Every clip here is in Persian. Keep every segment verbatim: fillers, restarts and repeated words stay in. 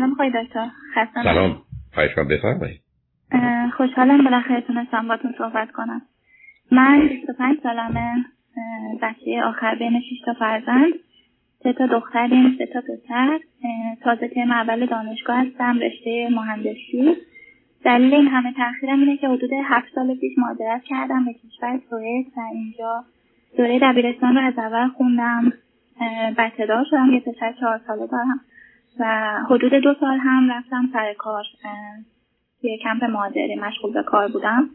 سلام آقای دکتر. خسته نباشید. سلام. خواهش می‌کنم بفرمایید. خوشحالم بالاخره تونستم باهاتون صحبت کنم. من بیست و پنج سالمه، بچه آخر بین شش تا فرزند، سه تا دختریم، سه تا پسر. تازه ترم اول دانشگاه هستم، رشته مهندسی. دلیل این همه تأخیرم اینه که حدود هفت سال پیش مهاجرت کردم به کشور سوئد و اینجا دوره دبیرستان رو از اول خوندم، بچه دار شدم، یه پسر چهار ساله دارم و حدود دو سال هم رفتم سر کار، توی کمپ مهاجره مشغول به کار بودم.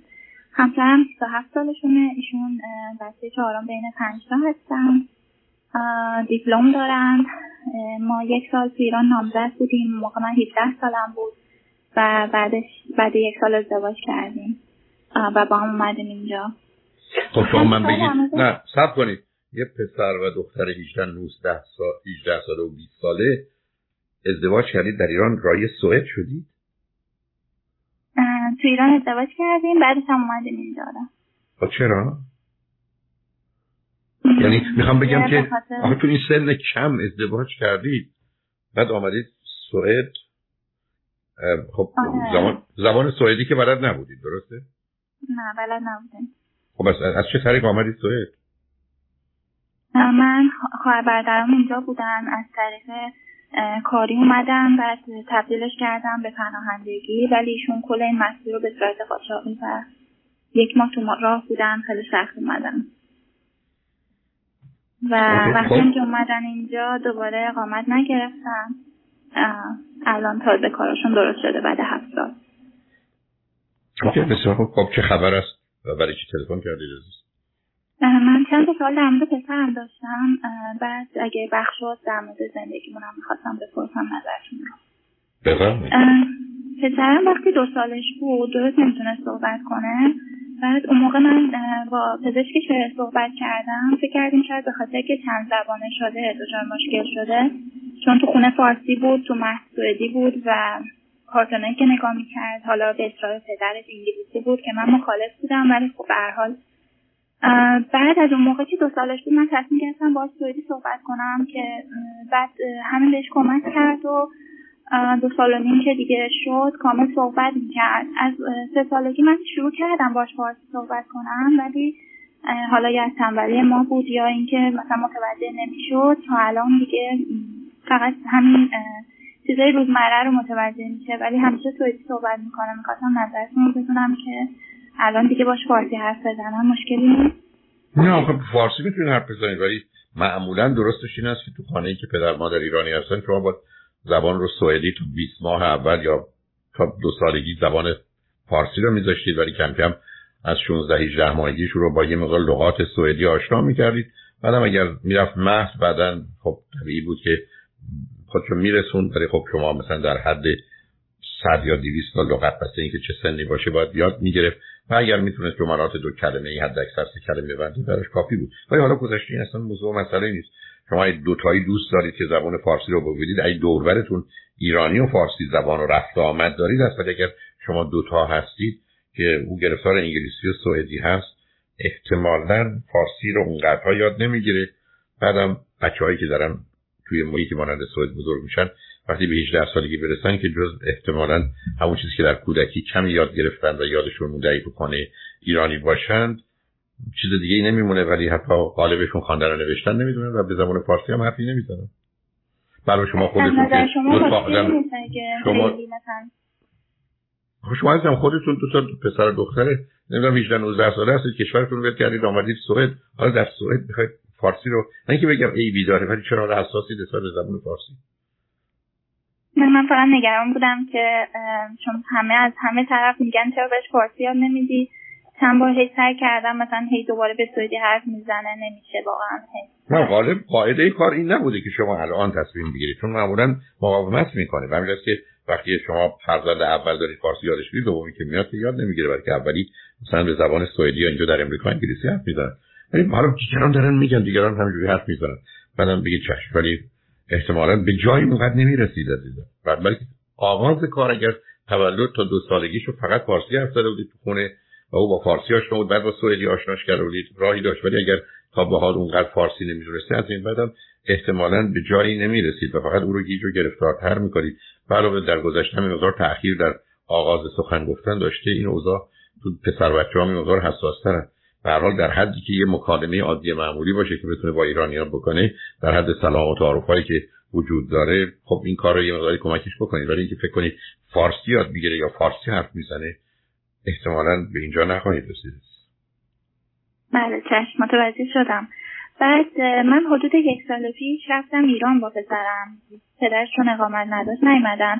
همسرم بیست و هفت سالشونه، ایشون بچه چهارم بین پنج تا هستن، دیپلم دارن. ما یک سال تو ایران نامزد بودیم، موقع من هجده سالم بود و بعدش بعد یک سال ازدواج کردیم و با هم اومدیم اینجا. خب شما من بگید نه صبر کنید، یه پسر و دختر هجده نوزده سال، هجده ساله و بیست ساله ازدواج کردید در ایران، رای سوئد شدید؟ تو ایران ازدواج کردیم، بعدش هم اومدیم اینجا. خب چرا؟ یعنی میخوام بگم که آخه تو این سن کم ازدواج کردید بعد آمدید سوئد. خب زبان زبان سوئدی که بلد نبودید، درسته؟ نه بلد نبودم. خب از چه طریق آمدید سوئد؟ من خواهر برادرم اینجا بودن، از طریق کاری اومدم و تبدیلش کردم به پناهندگی، ولی ایشون کل این مسیر رو به صورت قاچاقی و یک ماه تو راه بودن، خیلی سخت اومدن و وقتی که اومدن اینجا دوباره اقامت نگرفتم. الان تازه کارشون درست شده بعد هفت سال. بسیار خوب. خب چه خبر است و برای چی تلفن کردید عزیز؟ من چند سال در مورد پسرم داشتم، بعد اگه وقت شد در مورد زندگیمونم میخواستم بپرسم نظرتون رو. بفرمایید. پسرم وقتی دو سالش بود درست نمیتونست صحبت کنه، بعد اون موقع من با پزشکش صحبت کردم، فکر کردیم شاید به خاطر که چند زبانه شده دچار مشکل شده، چون تو خونه فارسی بود، تو مهد سوئدی بود و کارتونایی که نگاه میکرد حالا به اصرار پدرش انگلیسی بود که من مخالف بودم، ولی خب به هر حال بعد از اون موقع که دو سالش بود من تصمیم گرفتم باهاش سوئدی صحبت کنم که بعد همین بهش کمک کرد و دو سال و نیم که دیگه شد کامل صحبت میکرد. از سه سالگی من شروع کردم باش باش صحبت کنم، ولی حالا یا از تنبلی ما بود یا اینکه مثلا متوجه نمیشد، تا الان دیگه فقط همین چیزای روزمره رو متوجه میشه، ولی همیشه سوئدی صحبت میکنم. میخواستم نظرتون رو بدونم که الان دیگه باش فارسی حرف بزنم مشکلی نیست؟ نه خب فارسی میتونین حرف بزنید، ولی معمولا درستش این است که تو خانه‌ای که پدر مادر ایرانی هستن شما با زبان رو سوئدی تو بیست ماه اول یا تا دو سالگی زبان فارسی رو میذاشتید، ولی کم کم از شانزده هجده ماهگی شروع با یه مقدار لغات سوئدی آشنا میکردید، بعدم اگر میرفت مهد بعداً خب طبیعی بود که خودشو میرسوند، ولی خب شما مثلا در حد صد یا دویست تا لغت بسته اینکه چه سنی باشه باید یاد میگرفت و اگر میتونست جملات دو کلمه ای حد اکثر سه کلمه ببندید براش کافی بود. ولی حالا گذشته این اصلا موضوع مسئله نیست. شما دو تایی دوست دارید که زبان فارسی رو بگویید، اگه دورورتون ایرانی و فارسی زبان رو رفت و آمد دارید، اصلا اگر شما دو تا هستید که او گرفتار انگلیسی و سوئدی هست احتمالاً فارسی رو اونقدرها یاد نمیگیره. بعدم بچه‌هایی که دارن توی محیط مانند سوئد بزرگ میشن وقتی به هجده سالگی برسن که جز احتمالاً همون چیزی که در کودکی کم یاد گرفتن و یادشون مونده تو خانه ایرانی باشند چیز دیگه ای نمیمونه، ولی حتی غالبشون خواندن و نوشتن نمیدونن و به زبان فارسی هم حرفی نمیزنن. برای شما خودتون که دو تا آدم شما شما هم خودتون دو تا پسر دختر نمیدونم هجده نوزده ساله هستید، کشورتون رو ول کردید آمدید سوئد، حالا در سوئد میخواید فارسی رو نه که بگم ای بیداره، ولی چرا را حساسید اصلا به زبان فارسی؟ من من فقط نگران بودم که چون همه از همه طرف میگن چرا بهش فارسی یاد نمیدی، چند بار هی سعی کردم مثلا هی دوباره به سوئدی حرف میزنه نمیشه واقعا. نه غالب قاعده ای کار این نبوده که شما الان تصمیم بگیرید، چون معمولا مقاومت میکنه. و همین که وقتی شما فرزند اول دارید فارسی یادش میاد، دومی که میاد یاد نمیگیره، برای که اولی مثلا به زبان سوئدی یا اینجا در امریکا انگلیسی حرف میزنه، ولی حالا دیگران دارن میگن دیگران همینجوری حرف میزنن، بعدم بگید چش، ولی احتمالاً به جایی موقت نمیرسید عزیزم. بعد بلکه آغاز کار اگر تولد تا دو سالگیشو فقط فارسی حرف زده بودید تو خونه و او با فارسی آشنا بود، بعد با سوئدی آشناش کرده بودید، راهی داشت، ولی اگر تا به حال اونقدر فارسی نمیدونسته از این بعدم احتمالاً به جایی نمیرسید و فقط او رو گیج و گرفتارتر میکنید. علاوه در گذشته این مقدار تأخیر در آغاز سخن گفتن داشته، این اوضاع تو پسر بچه‌ها مقدار حساس‌تره. به هر حال در حدی که یه مکالمه عادی معمولی باشه که بتونه با ایرانی‌ها بکنه، در حد سلام و تعارفایی که وجود داره، خب این کار رو یه مقداری کمکش بکنید. ولی اینکه فکر کنید فارسی یاد می‌گیره یا فارسی حرف می‌زنه، احتمالاً به اینجا نخواهید رسید. بله چشم، متوجه شدم. بعد من حدود یک سال پیش رفتم ایران با پسرم، پدرشون اقامت نداشت نیومدن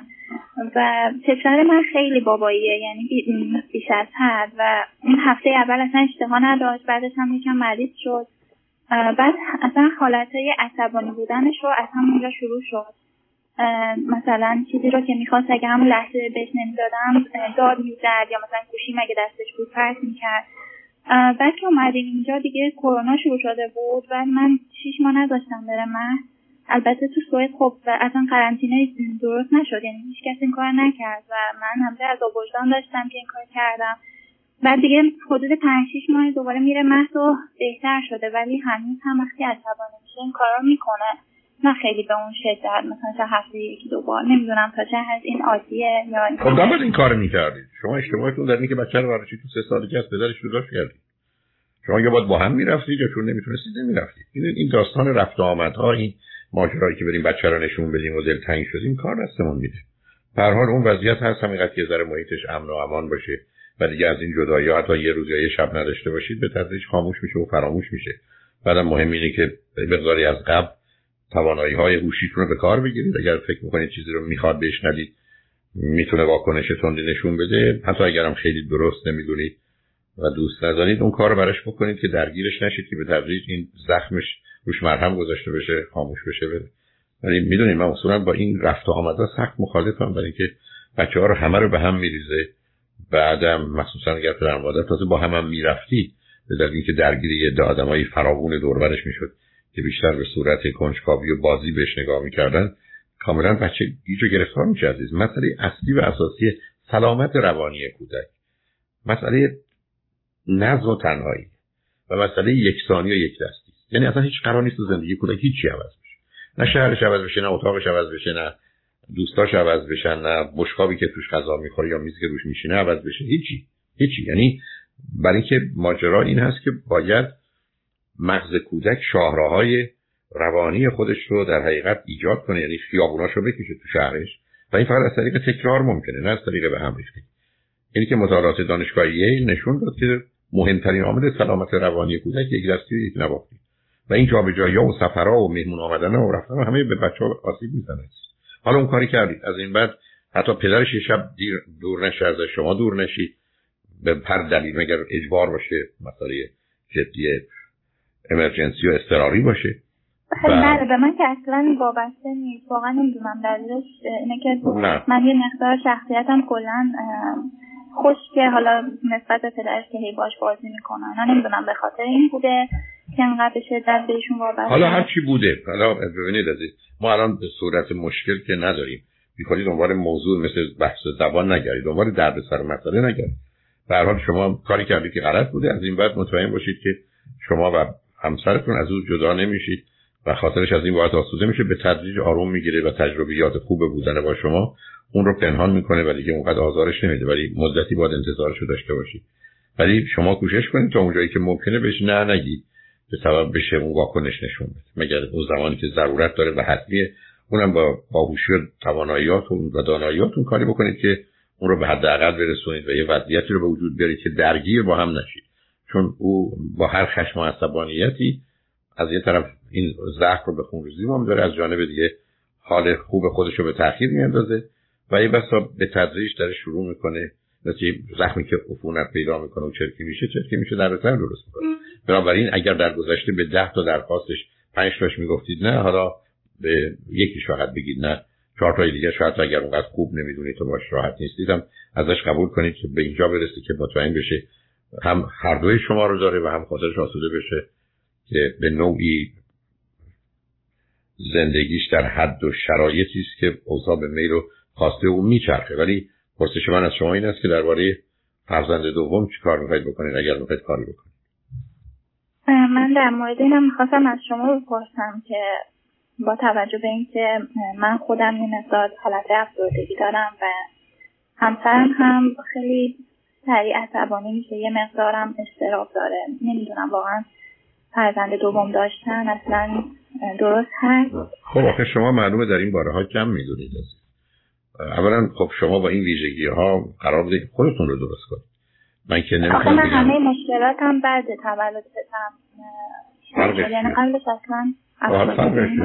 و پسر من خیلی باباییه، یعنی بیش از حد، و این هفته اول اصلا اشتها نداشت، بعدش هم یکم مریض شد، بعد اصلا حالتهای عصبانی بودنش رو از همونجا شروع شد. مثلا چیزی رو که میخواست اگه همون لحظه بهش نمیدادم داد میزد، یا مثلا گوشی مگه دستش بود پرت میکرد. بعد که اومدیم اینجا دیگه کرونا شروع شده بود و من شیش ماه نذاشتم بره مهد، البته تو سوئد خوب و اصلا قرنطینه درست نشد، یعنی هیچ کس این کار نکرد و من هم از وجدان داشتم که این کار کردم. بعد دیگه حدود پنج شیش ماه دوباره میره مهد و بهتر شده، ولی هنوز هم وقتی عصبانی میشه این کارا میکنه، نه خیلی به اون شدت، مثلا تا هفته یکی دو بار، نمیدونم تا چه حد این عادیه یا نه. خب داشت این کارو می‌کردید. شما اشتباهتون در اینه که بچه‌رو ورشی تو سه سالگی از پدرش جدا کردید. شما یا باید با هم می‌رفتید یا چون نمی‌تونستید نمی‌رفتید. این این داستان رفت و آمدها، این ماجرایی که بریم بچه رو نشون بدیم و دلتنگ شدیم، کار دستمون میده. به هر حال اون وضعیت هست، حقیقت یه ذره محیطش امن و امان باشه و دیگه از این جدایی‌ها تا یه روز یا یه شب نداشته باشید، به تدریج خاموش میشه و فراموش میشه. بعدم مهم اینه که مقداری از قبل توانایی‌های هوشیتون رو به کار بگیرید. اگر فکر می‌کنید چیزی رو می‌خواد بهش ندید، میتونه واکنش تندی نشون بده، حتی اگرم خیلی درست نمی‌دونید و دوست ندارید اون کار رو براش بکنید که درگیرش نشید که به تدریج این زخمش روش مرهم گذاشته بشه، خاموش بشه بره. ولی می‌دونید من اصولاً با این رفت و آمدها سخت مخالفم، برای اینکه بچه‌ها رو همه رو به هم می‌ریزه. بعدم مخصوصاً اگر پدر مادر تازه با هم, هم می‌رفتی، بدون اینکه درگیری دو آدمای فراوون دور و برش می‌شد که بیشتر به صورت کنجکاوی و بازی بهش نگاه می‌کردن، کاملاً بچه گیجو گرفتار میشه. عزیز، مسئله اصلی و اساسی سلامت روانی کودک، مسئله نظم و تنهایی و مسئله یکسانی و یکدستی است. یعنی اصلا هیچ قرار نیست تو زندگی کودک هیچی عوض بشه، نه شهرش عوض بشه، نه اتاقش عوض بشه، نه دوستاش عوض بشن، نه بشقابی که توش غذا می‌خوره یا میزی که روش میشینه عوض بشه، هیچی هیچی. یعنی برای اینکه ماجرا این هست که باید مغز کودک شاهراهای روانی خودش رو در حقیقت ایجاد کنه، یعنی خیابوناش رو بکشه تو شهرش، و این فقط از طریق تکرار ممکنه، نه از طریق به هم ریختن. یعنی که مطالعات دانشگاهی نشون داد که مهمترین عامل سلامت روانی کودک یک دستی یک نواختی و این جابجایی‌ها و سفرها و مهمون آمدن و رفتن همه به بچه‌ها آسیب می‌زنه. حالا اون کاری کردید، از این بعد حتی پدرش یه شب دیر دور نشه، از شما دور نشید به هر دلیل، مگر اجبار باشه، مسئله جدیه، امرجنسی و اضطراری باشه. نه به من که اصلا وابسته نیست، واقعا نمیدونم دلیلش اینه که من یه مقدار شخصیتم کلا خوش که حالا نسبت به پدرش که هی باش بازی میکنن، من نمیدونم به خاطر این بوده که انقدر به شدت بهشون وابسته. حالا هر چی بوده، حالا ببینید عزیز، ما الان به صورت مشکل که نداریم، بیخودی دنبال موضوع مثل بحث زبان نگردید، دنبال دردسر مسئله نگردید. به هر حال شما کاری کردید که غلط بوده، از این بعد مطمئن باشید که شما و همسرتون از او جدا نمیشید و خاطرش از این بابت آسوده میشه، به تدریج آروم میگیره و تجربیات خوب بودن با شما اون رو پنهان میکنه و دیگه اونقدر آزارش نمیده، ولی مدتی باید انتظارش رو داشته باشید. ولی شما کوشش کنید تا اونجایی که ممکنه بهش نه نگید به سبب بشه اون واکنش نشون بده، مگر اون زمانی که ضرورت داره و حتمیه، اونم با باهوشی و تواناییاتون و داناییاتون کاری بکنید که اون رو به حداقل برسونید و یه وضعیتی رو به وجود بیارید که درگیر با هم نشید، چون او با هر خشم و عصبانیتی از یه طرف این زخم رو به خونریزی ما می‌ذاره، از جانب دیگه حال خوب خودش رو به تأخیر می‌اندازه و یه بسا به تدریج داره شروع می‌کنه، مثل زخمی که عفونت پیدا می‌کنه و چرکی میشه، چرکی میشه در بدن درست می‌کنه. بنابراین اگر در گذشته به ده تا درخواستش پنج تاش می‌گفتید نه، حالا به یکیش فقط بگید نه، چهار تای دیگه شاید اگر اونقدر خوب نمی‌دونید تو باش راحت نیستیدم ازش قبول کنید که به اینجا برسه که مطمئن بشه هم هر دوی شما رو داره و هم خاطرش آسوده بشه که به نوعی زندگیش در حد و شرایطی است که اوضاع به میل و خواسته او میچرخه. ولی پرسش من از شما این است که درباره فرزند دوم چی کار میخواید بکنید اگر میخواید کاری بکنید؟ من در مورد اینم میخواستم از شما بپرسم که با توجه به اینکه من خودم یه مقدار حالت افسردگی دارم و همسرم هم خیلی سریع عصبانی میشه، یه مقدارم اضطراب داره، نمیدونم واقعا فرزند دوم داشتن اصلا درست هست؟ خب آخه شما معلومه در این باره ها کم میدونید. اولا خب شما با این ویژگی ها قرار بدید خودتون رو درست کنید. من که نمیخوام بگم همه مشکلاتم بعد تولد پسرم، یعنی قبلش اصلا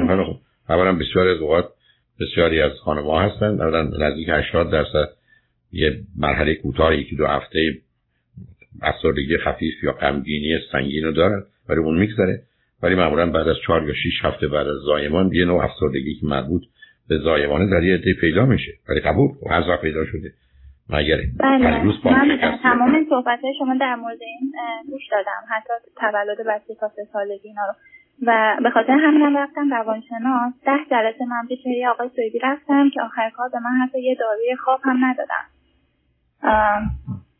اصلا خب اولا بسیاری از اوقات بسیاری از خانم‌ها هستن اولا نزدیک هشتاد درصد یه مرحله کوتاه یکی دو هفته افسردگی خفیف یا غمگینی سنگین رو دارن، ولی اون میگذره، ولی معمولا بعد از چهار یا شش هفته بعد از زایمان یه نوع افسردگی که مربوط به زایمانه در یه عده پیدا میشه. ولی قبول از وقت پیدا شده مگر هر روز با تمام صحبت‌های شما در مورد این گوش دادم، حتی تولد بچه تا سه سالگی اینا رو، و به خاطر همینم رفتم روانشناس. ده جلسه من پیش یه آقای سوئدی رفتم که آخر کار به من حتی یه داروی خواب هم ندادن.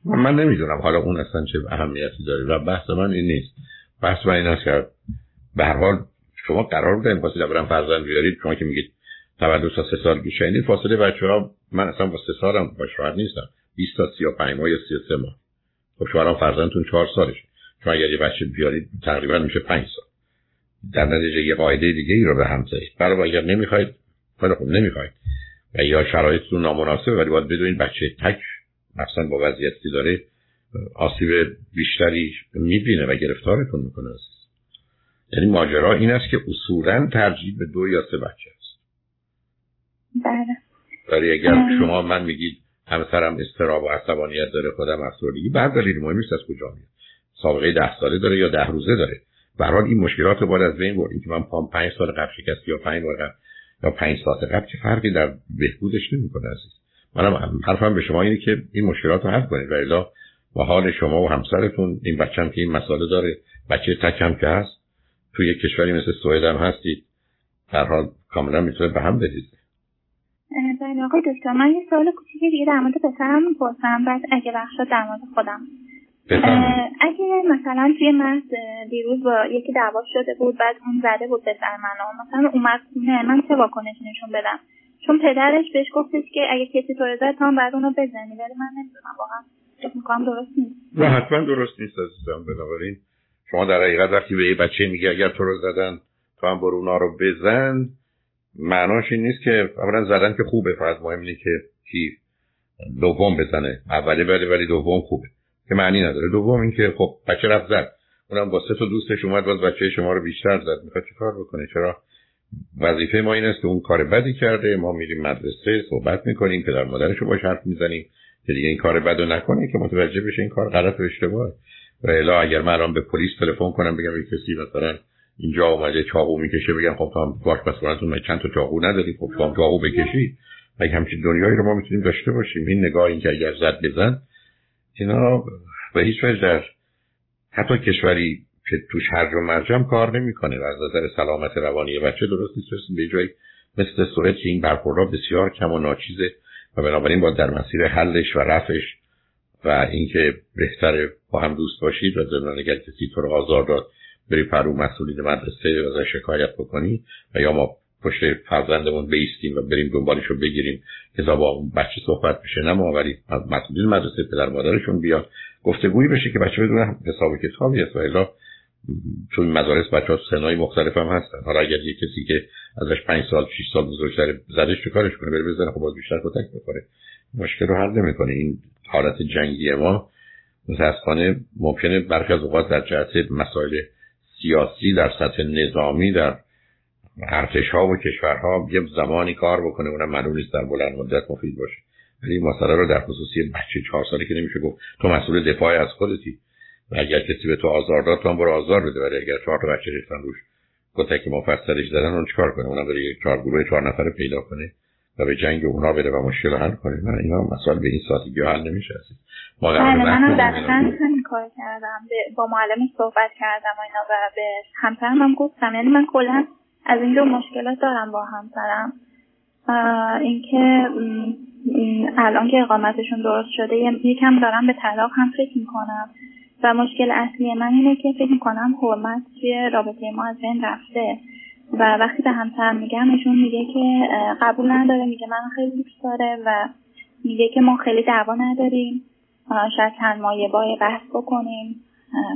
من نمیدونم حالا اون اصلا چه اهمیتی داره و بحث من این نیست. بحث من این است که به هر حال شما قرار بوده امکانه برام فرزند بیارید. شما که میگید تولد تا سه سال پیش این فاصله بچه‌ها، من اصلا با سه سالم با شوهر نیستم، بیست تا سی و پنج ماه یا سی و سه ماه. خب شما فرزندتون چهار سالشه، شما اگر یه بچه بیارید تقریبا میشه پنج سال. در نتیجه یه قاعده دیگه ای رو به هم زدید. برای اگر نمیخواید، ولی خب نمیخواید و یا شرایطتون نامناسبه، ولی باید بدونید بچه تک مثلا با وضعیتی داره آسیب بیشتری میبینه و گرفتارتون میکنه. یعنی ماجرا این است که اصولاً ترجیح به دو یا سه بچه است. بله. ولی اگر شما من میگید همسرم اضطراب و عصبانیت داره، خودم افسردگی، بعد دلیل مهم نیست از کجا میاد. سابقه ده ساله داره یا ده روزه داره. به هر حال این مشکلات رو باید از بین برد. اینکه من پام پنج سال قبل شکست یا پنج سال قبل چه فرقی در بهبودش نمیکنه عزیز. منم حرفم به شما اینه که این مشکلات رو حل کنید و الا با حال شما و همسرتون، این بچه‌م که این مسئله داره، بچه تکم که هست، توی یک کشوری مثل سوئد هم هستید، در حال کاملا میتونه به هم بدید. بله آقای دکتر، من یه سوال کوچیکی دیگه در مورد پسرم می‌پرسم، بعد اگه وقت شد در مورد خودم. اگه مثلا توی من دیروز با یکی دعوا شده بود، بعد اون زده بود پسر منو، مثلا اومد خونه، من چه واکنش نشون بدم؟ چون پدرش بهش گفتید که اگه کسی تو رو زد تو هم بعد اونو بزنی، ولی من نمی‌دونم واقعا فکر می‌کنم درست نیست. نه حتما درست نیست عزیزم. بنابراین شما در حقیقت وقتی به یه بچه میگه اگر تو رو زدن تو هم برو اونا رو بزن، معناش این نیست که اولا زدن که خوبه، فقط مهم اینه که کی دوم بزنه. اولی ولی ولی دوم خوبه که معنی نداره. دوم این که خب بچه رفت زد، اونم با سه تا دوستش اومد باز بچه شما رو بیشتر زد، میخواد چیکار بکنه؟ چرا؟ وظیفه ما این است که اون کار بدی کرده، ما میریم مدرسه صحبت میکنیم، پدر مادرشو باهاش حرف میزنیم که دیگه این کار بدو نکنه، که متوجه بشه این کار غلط و اشتباهه. و الا اگر من الان به پلیس تلفن کنم بگم یک کسی مثلا اینجا اومده چاقو میکشه، بگم خب تو هم باش پاسپورتتون چند تا چاقو نداری، خب تو هم چاقو بکشی. مگه همچین دنیایی رو ما میتونیم داشته باشیم؟ این نگاه این که اگر زد بزن، اینا به هیچ وجه در حتی کشوری که توش هرج و مرجم کار نمیکنه و از نظر سلامت روانی بچه درست نیست رسیم به جایی مثل سوئد که این برخوردها بسیار کم و ناچیزه و بنابراین باید در مسیر حلش و رفعش و اینکه بهتر با هم دوست باشید و ضمن اگر کسی تو رو آزار داد بری پرو مسئولین مدرسه و شکایت بکنی و یا ما پشت فرزندمون بیستیم و بریم دنبالش رو بگیریم که با بچه صحبت بشه، نه ما، ولی مسئولین مدرسه پدر مادرشون بیاد گفتگویی بشه که بچه بدون حساب کتابی است. و الا چون مدارس بچه‌ها سنای مختلف هم هستن، حالا اگر یه کسی که ازش پنج سال شش سال بزرگتر زدش چیکارش کنه؟ بره بزنه، خب باز بیشتر کتک می‌خوره، مشکل رو حل نمی‌کنه. این حالت جنگی ما متأسفانه ممکنه برخی از اوقات در جهت مسائل سیاسی در سطح نظامی در ارتش‌ها و کشورها یه زمانی کار بکنه، اونم معلوم نیست در بلند مدت مفید باشه. ولی مسئله رو در خصوصی بچه چهار ساله که نمیشه گفت تو مسئول دفاع از خودتی و اگر کسی به تو آزار داد تو هم برو آزار بده، ولی اگر چهار تا بچه ریختن روش کتک مفصلش زدن اون چیکار کنه؟ اونم بره یک چهار گروه چهار نفره پیدا کنه و به جنگ اونها بره و مشکل حل کنه؟ نه، اینا مسائل به این سادگی حل نمیشه. ما منم دقیقاً همین کار کردم، با معلمش صحبت کردم و اینا و به همسرم هم گفتم. یعنی من کلا از این دو مشکلات دارم با همسرم، اینکه الان که اقامتشون درست شده یکم دارم به طلاق هم فکر می‌کنم و مشکل اصلی من اینه که فکر می‌کنم حرمت توی رابطه ما از بین رفته و وقتی به همسرم میگم ایشون میگه که قبول نداره، میگه من خیلی دوست داره و میگه که ما خیلی دعوا نداریم، شاید چند مایه بای بحث بکنیم،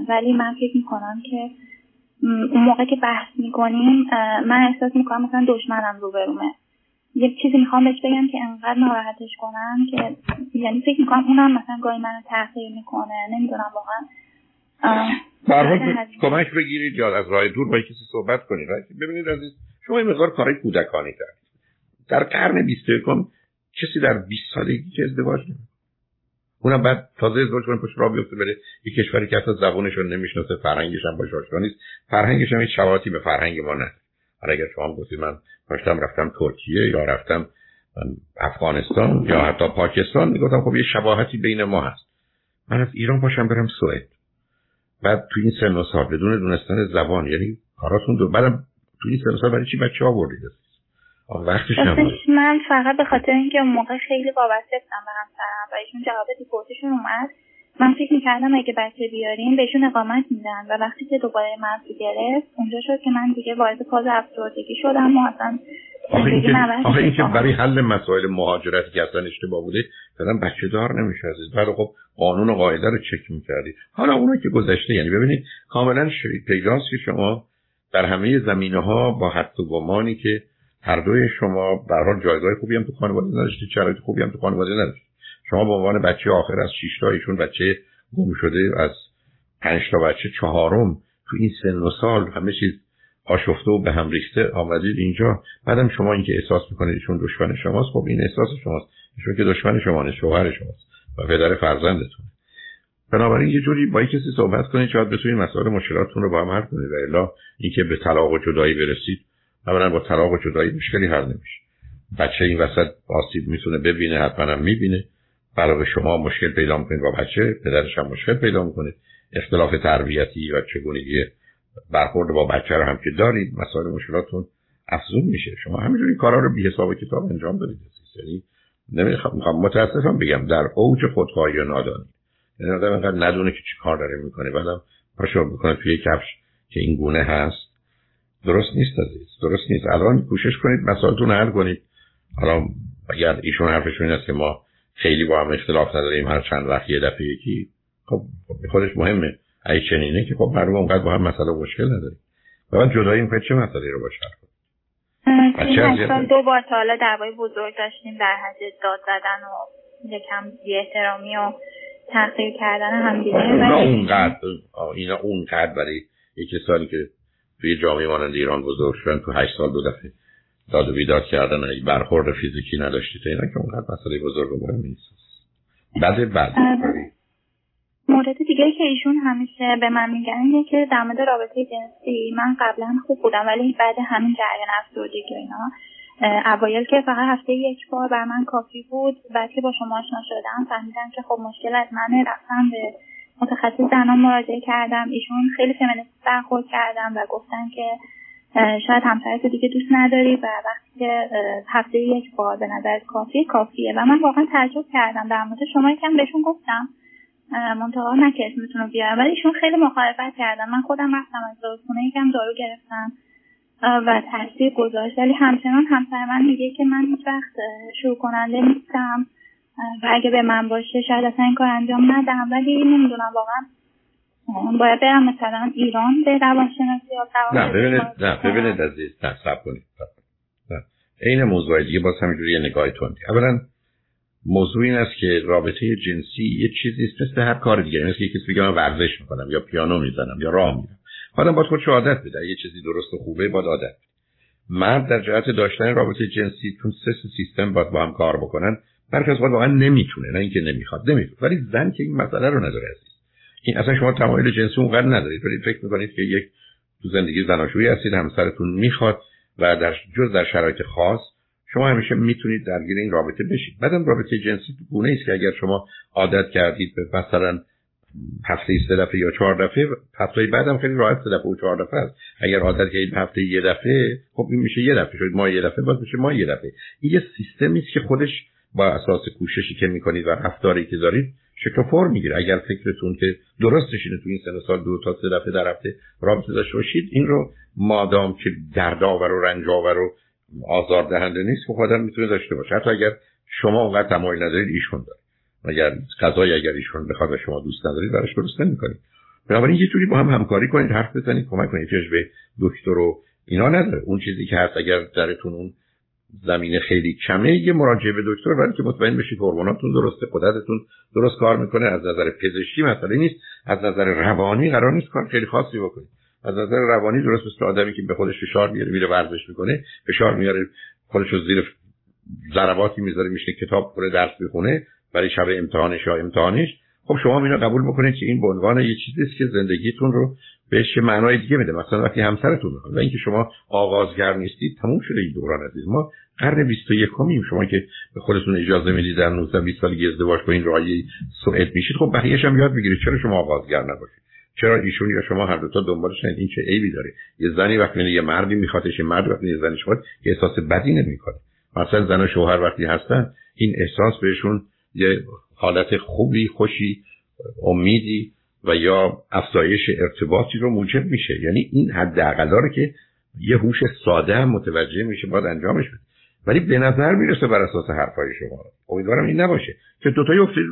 ولی من فکر میکنم که اون موقع که بحث میکنیم من احساس میکنم مثلا دشمنم روبرومه، یه چیزی میخوام بهش بگم که انقدر ناراحتش کنم که یعنی فکر میکنم اونم مثلا گاهی منو تحقیر میکنه، نمیدونم واقعا. برحال کمک بگیرید یا از راه دور با کسی صحبت کنید. ببینید عزیز، شما این مقدار کارهای کودکانه کردید. در قرن بیست و یکم کسی در بیست سالگی که ازدواج نمیکنه، اونم بعد تازه ازدواج کنه پشت راه بیفته بره یک کشوری که اصلا زبونش رو نمیشناسه، فرهنگش هم باهاش آشنا نیست، فرهنگش هم هیچ شباهتی به فرهنگ ما نداره. اگر شما گفتید من داشتم رفتم ترکیه یا رفتم افغانستان یا حتی پاکستان، میگفتم خب یه شباهتی بین ما هست. من از ایران باشم برم سوئد، بعد تو این سن و سال بدون دونستن زبان، یعنی کاراتون دو بعدم تو این سن و سال برای چی بچه‌ها بردید؟ آخه وقتش نبود. من فقط به خاطر اینکه اون موقع خیلی وابسته بودم به همسرم و ایشون جواب دیپورتشون اومد، من فکر می‌کردم اگه بچه بیاریم بهشون اقامت میدن و وقتی که دوباره من گرفت اونجا شد که من دیگه وارد فاز افسردگی شدم. و اصلا آخه این که برای حل مسائل مهاجرتی که اصلا اشتباه بوده دادن بچه دار نمیشه عزیز. بعد خب قانون و قاعده رو چک میکردی. حالا اونا که گذشته، یعنی ببینید کاملا پیداست که شما در همه زمینه ها با حد و گمانی که هر دوی شما به هر حال جایگاه خوبی هم تو خانواده نداشتید، شرایط خوبی هم تو خانواده نداشتید. شما به عنوان بچه آخر از شش تا ایشون بچه گم شده، از پنج تا بچه چهارم، تو این سن و سال همه چیز آشفته و به هم ریخته آمدید اینجا. بعدم شما اینکه احساس میکنید ایشون دشمن شماست، خب این احساس شماست. ایشون که دشمن شما نیست، شوهر شماست و پدر فرزندتونه. بنابراین یه جوری با کسی صحبت کنید شاید بتونید مسائل مشکلاتتون رو با هم حل کنید، و الا اینکه به طلاق و جدایی برسید. اولا با طلاق و جدایی مشکلی حل نمیشه. بچه این وسط آسیب میتونه ببینه، حتما هم میبینه. علاوه شما مشکل پیدا می‌کنید با بچه، پدرش هم مشکل پیدا می‌کنه. اختلاف تربیتی و چگونگی برخورد با بچه رو هم که دارید، مسائل مشکلاتون افزون میشه. شما همینجوری کارا رو بی حساب کتاب انجام بدید. یعنی نمی‌خوام متأسفم بگم در اوج خودخواهی و نادانی. یعنی آدم انقدر ندونه که چی کار داره می‌کنه، بعدم پاشو می‌کنه توی کفش که این گونه هست. درست نیست عزیز، درست نیست. الان کوشش کنید مسائلتون حل کنید. الان اگر ایشون حرفشون اینه که ما خیلی با هم اختلاف نداریم، هر چند وقت یه دفعه یکی، خب خودش مهمه. ای چنینه که خب معلومه اونقدر با هم مسئله مشکل نداریم. بعد جدایی این چه مسئله رو باشه مثلا دو بار تا حالا دعوای بزرگ داشتیم در حد داد زدن و یکم بی‌احترامی و تحقیر کردن همدیگه. نه اونقدر، اینا اونقدر برای یک سالی که توی جامعه مانند ایران بزرگ شدن تو هشت سال دو دفعه داد و بیداد کردن، اگه برخورد فیزیکی نداشتید اینا که اونقدر مسئله بزرگ و مهم نیست. بعد بعد مورد دیگه که ایشون همیشه به من میگن اینه که در مورد رابطه جنسی من قبلا خوب بودم، ولی بعد همین جریان افسردگی اینا اوایل که فقط هفته یک بار بر من کافی بود، بعد که با شما آشنا شدم فهمیدم که خب مشکل از منه. رفتم به متخصص زنان مراجعه کردم، ایشون خیلی فمینیست برخورد کردم و گفتن که شاید همسرت دیگه دوست نداری و وقتی که هفته یک بار به نظرت کافیه کافیه. و من واقعا تعجب کردم. در مورد شما یکم بهشون گفتم منتها نکردم میتونم بیارم، ولی ایشون خیلی مخالفت کردن. من خودم رفتم از داروخونه یکم دارو گرفتم و تاثیر گذاشت، ولی همچنان همسر من میگه که من هیچ وقت شروع کننده نیستم و اگه به من باشه شاید اصلا این کار انجام ندم. ولی نمیدونم واقعا باید برم مثلا ایران به روانشناسی یا نه. ببینید نه ببینید عزیز، نه صبر کنید. نه این موضوع دیگه باز همینجوری یه نگاه تندی. اولا موضوع این است که رابطه جنسی یه چیزی است مثل هر کار دیگه. مثل اینکه کسی بگه من ورزش میکنم یا پیانو میزنم یا راه میرم، آدم باید خودش عادت بده. یه چیزی درست و خوبه باید عادت بده. مرد در جهت داشتن رابطه جنسی تو سیستم سیستم باید با هم کار بکنن. مرد واقعا نمیتونه، نه اینکه نمیخواد، نمیتونه. ولی زن که این مسئله رو نداره. این اصلا شما تمایل جنسی اونقدر ندارید، ولی فکر میکنید که یک تو زندگی زناشویی هستید، همسرتون میخواد و در جز در شرایط خاص شما همیشه میتونید درگیر این رابطه بشید. بعدم رابطه جنسی گونه است که اگر شما عادت کردید به مثلا هفته سه دفعه یا چهار دفعه، هفته بعدم خیلی راحت سه دفعه و چهار دفعه است. اگر عادت کردید هفته یه دفعه، خب این میشه یه دفعه شد، ما یه دفعه، باز میشه ما یه دفعه. این یه سیستمی است که خودش با اساس کوششی که میکنید و رفتاری که دارید شکل فرم میگیره. اگر فکرتون که درستش اینه تو این سن سال دو تا سه دفعه در هفته رابطه داشته باشید، این رو مادام که دردآور و رنجآور و آزاردهنده نیست که خودم میتونه داشته باشه، حتی اگر شما اونقدر تمایل ندارید ایشون داره. اگر قضای اگر ایشون بخواد و شما دوست ندارید براش درست نمیکنید. بنابراین یه جوری با هم همکاری کنید، حرف بزنید، کمک کنید. چه به دکتر و اینا نداره، اون چیزی که هست اگر درتون اون زمینه خیلی کمه یه مراجعه به دکتر برای که مطمئن بشید هورموناتون درسته، قدرتتون درست کار میکنه. از نظر پزشکی مسئله نیست، از نظر روانی قرار نیست کار خیلی خاصی بکنید. از نظر روانی درست مثل آدمی که به خودش فشار میاره میره ورزش میکنه، فشار میاره خودش رو زیر ضرباتی میذاره، میشه کتاب پره درس میخونه برای شب امتحانش یا امتحانش. خب شما اینو قبول بکنید که این به عنوان یه چیزی است که زندگیتون رو بهش معنای دیگه میده. مثلا وقتی همسرتون میخواد و اینکه شما آغازگر نیستید، تموم شده این دوران عزیز. ما قرن بیست و یکمیم، شما که به خودتون اجازه میدید در نوزده بیست سالگی ازدواج با این راهی سوئد میشید، خب بقیه‌اش هم یاد میگیرید. چرا شما آغازگر نباشید؟ چرا ایشون یا شما هر دو تا دنبالش نید؟ این چه عیبی داره؟ یه زنی وقتی یه مردی میخوادش، یه مرد وقتی یه زنی میخواد، احساس بدی نمیکنه. مثلا زن و شوهر وقتی هستن این احساس بهشون یه حالت خوبی، خوشی، امیدی و یا افزایش ارتباطی رو موجب میشه. یعنی این حداقل داره که یه هوش ساده هم متوجه میشه باید انجامش بده، ولی به نظر میرسه بر اساس حرفای شما، امیدوارم این نباشه که دوتایی افتید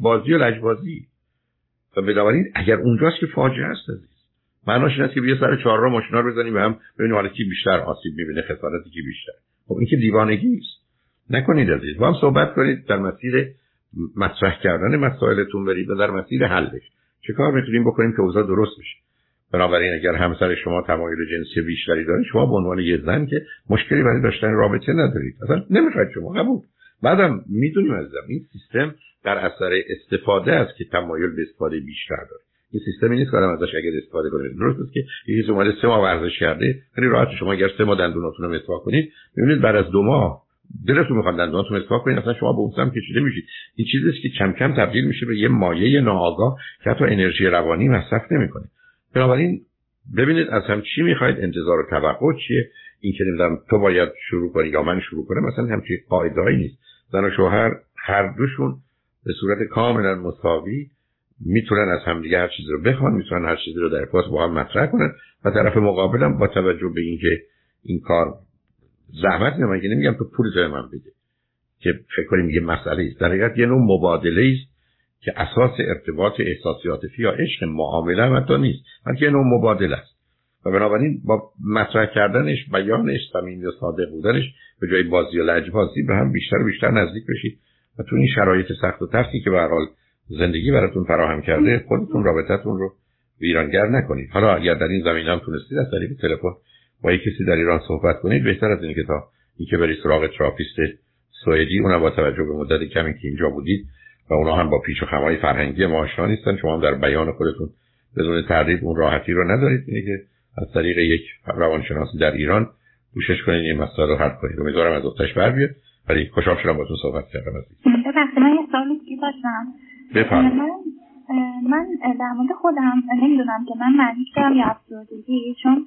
بازی و لجبازی. و بنابراین اگر اونجاست که فاجعه است عزیز، معناش این است که بیا سر چهار را ماشینا رو بزنیم و هم ببینیم حالا کی بیشتر آسیب میبینه، خسارتی کی بیشتر. خب این که دیوانگی است. نکنید عزیز، با هم صحبت کنید، در مسیر مطرح کردن مسائلتون برید و در مسیر حلش چه کار میتونیم بکنیم که اوضاع درست بشه. بنابراین اگر همسر شما تمایل جنسی بیشتری داره، شما به عنوان یه زن که مشکلی برای داشتن رابطه ندارید، اصلا نمیخواید شما قبول. بعدم میدونیم از این سیستم در اثر استفاده است که تمایل به استفاده بیشتر داره. این سیستمی نیست که آدم ازش اگه استفاده کنه. درسته که یه زمانی سه ماه ورزش کرده، خیلی راحت شما اگر سه ماه دندوناتون رو مسواک کنید، میبینید بعد از دو ماه دلتون میخواد دندوناتون مسواک کنید، اصلا شما به اون سم کشیده میشید. این چیزیه که کم کم تبدیل میشه به یه مایه ناآگاه که حتی انرژی روانی مصرف نمیکنه. بنابراین ببینید از هم چی میخواید، انتظار و توقع چیه. این که نمیدونم تو باید شروع کنی یا من شروع کنم، مثلا همچین قاعده‌ای نیست. زن و شوهر هر دوشون به صورت کاملا مساوی میتونن از همدیگه هر چیزی رو بخوان، میتونن هر چیزی رو در پاس با هم مطرح کنن و طرف مقابل هم با توجه به اینکه این کار زحمت نمیکشه، نمیگم تو پول تو من بده که فکر کنیم یه مسئله است، در حقیقت یه نوع مبادله است که اساس ارتباط احساسی عاطفی یا عشق معامله حتی نیست، بلکه یه نوع مبادله است. و بنابراین با مطرح کردنش، بیانش، صمیمی و صادق بودنش، به جای بازی و لجبازی به هم بیشتر و بیشتر نزدیک بشید و تو این شرایط سخت و تلخی که به هر حال زندگی براتون فراهم کرده، خودتون رابطتون رو ویرانگر نکنید. حالا اگر در این زمینه هم تونستید از طریق تلفن با یک کسی در ایران صحبت کنید، بهتر از اینه که تا اینکه برید سراغ تراپیست سوئدی، اونم با توجه به مدت کمی که اینجا بودید و اونا هم با پیچ و خم‌های فرهنگی ما آشنا نیستن، شما هم در بیان خودتون بدون تردید اون راحتی رو ندارید، اینه که از طریق یک روانشناس در ایران کوشش کنید این مسائل رو حل کنید. امیدوارم از افتش بر بیاد. ولی خوشحال شدم با تو صحبت کردم. ببخشید من یه سوالی داشتم. بفرمایید. من در مورد خودم نمیدونم که من مریض شدم یا افسردگی، چون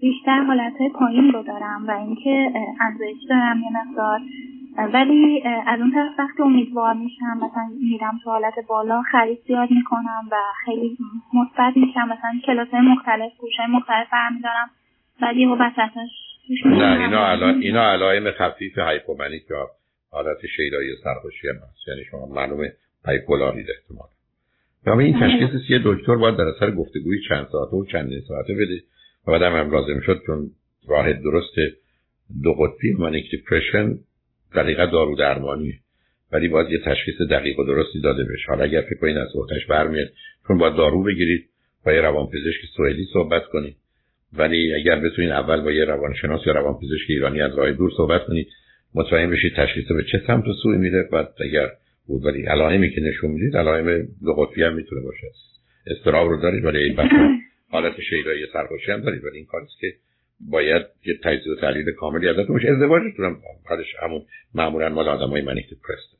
بیشتر حالتهای پایین رو دارم و اینکه افزایش دارم یه مقدار، ولی از اون طرف وقتی امیدوار میشم مثلا میرم تو حالت بالا، خرید زیاد میکنم و خیلی مثبت میشم، مثلا کلاس‌های مختلف، گوشه‌های مختلف برمی‌دارم، ولی هو بسطش نه. اینا علائم اینا علائم خفیف هایپومنیک یا حالت شیدایی و سرخوشی هم هست، یعنی شما معلومه بایپولارید احتمال. برای این تشخیص یه دکتر باید در اثر گفتگوی چند ساعته و چند ساعته بده و بعد هم لازم شد چون راه درست دو قطبی مانیک دپرشن دقیقاً دارو درمانیه، ولی باید یه تشخیص دقیق و درستی داده بشه. حالا اگر فکر کنید از اوتش برمیاد، چون باید دارو بگیرید، با یه روانپزشک سوئدی صحبت کنید، ولی اگر بتونین اول با یه روانشناس یا روانپزشک ایرانی از راه دور صحبت کنید، مطمئن بشید تشخیص به چه سمت و سوی میره. بعد اگر بود ولی علائمی که نشون میدید علائم دو قطبی هم میتونه باشه، استراب رو دارید ولی این بحث حالت شیدایی سرخوشی هم دارید، ولی این کاریه که باید یه تجزیه و تحلیل کاملی ازتون بشه. ازدواجتون هم حالش همون معمولا مال آدمای منیک دپرست،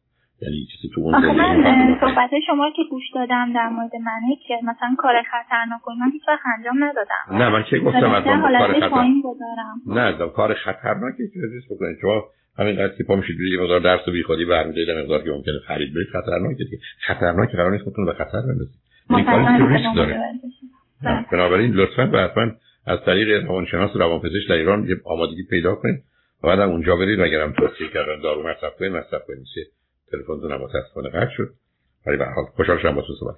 یعنی چیزی تو اون زمینه. صحبت شما که گوش دادم در مورد منه که مثلا کار خطرناک من هیچ وقت انجام ندادم. نه من چه گفتم از کار خطرناک. نه از کار خطرناکی چیزی بکنید، شما همینقدر که پا میشید یه مقدار درس و بیخودی برمی‌دید، مقدار که ممکنه خرید برید، خطرناکه دیگه. خطرناکه قرار نیست خودتون به خطر بندازید. این کاری که ریسک داره. بنابراین لطفاً و حتماً از طریق روانشناس و روانپزشک در ایران یه آمادگی پیدا کنید و بعد اونجا برید و اگرم توصیه کردن دارو مصرف کنید، مصرف کنید. تلفنتون هم متأسفانه قطع شد. ولی به هر حال خوشحال شدم باهاتون صحبت